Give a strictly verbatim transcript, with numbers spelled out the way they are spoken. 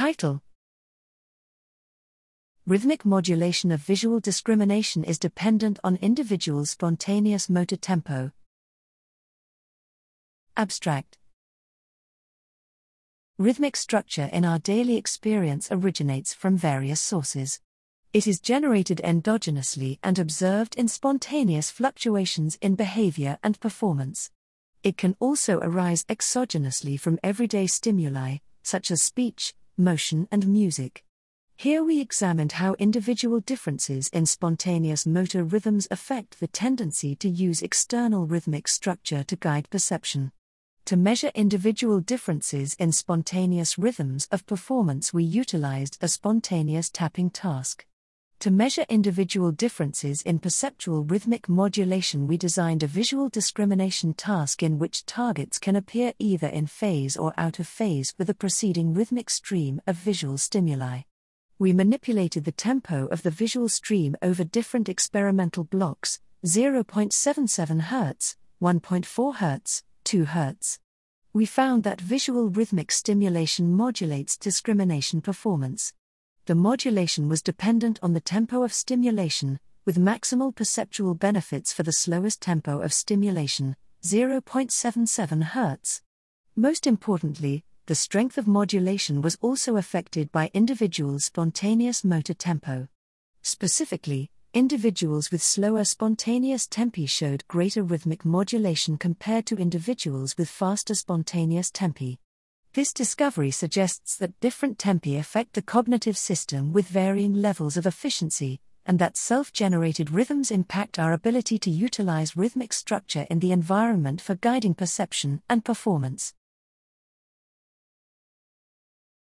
Title: Rhythmic modulation of visual discrimination is dependent on individual spontaneous motor tempo. Abstract: Rhythmic structure in our daily experience originates from various sources. It is generated endogenously and observed in spontaneous fluctuations in behavior and performance. It can also arise exogenously from everyday stimuli, such as speech, motion, and music. Here we examined how individual differences in spontaneous motor rhythms affect the tendency to use external rhythmic structure to guide perception. To measure individual differences in spontaneous rhythms of performance, we utilized a spontaneous tapping task. To measure individual differences in perceptual rhythmic modulation, we designed a visual discrimination task in which targets can appear either in phase or out of phase with a preceding rhythmic stream of visual stimuli. We manipulated the tempo of the visual stream over different experimental blocks: zero point seven seven hertz, one point four hertz, two hertz. We found that visual rhythmic stimulation modulates discrimination performance. The modulation was dependent on the tempo of stimulation, with maximal perceptual benefits for the slowest tempo of stimulation, zero point seven seven hertz. Most importantly, the strength of modulation was also affected by individuals' spontaneous motor tempo. Specifically, individuals with slower spontaneous tempi showed greater rhythmic modulation compared to individuals with faster spontaneous tempi. This discovery suggests that different tempi affect the cognitive system with varying levels of efficiency, and that self-generated rhythms impact our ability to utilize rhythmic structure in the environment for guiding perception and performance.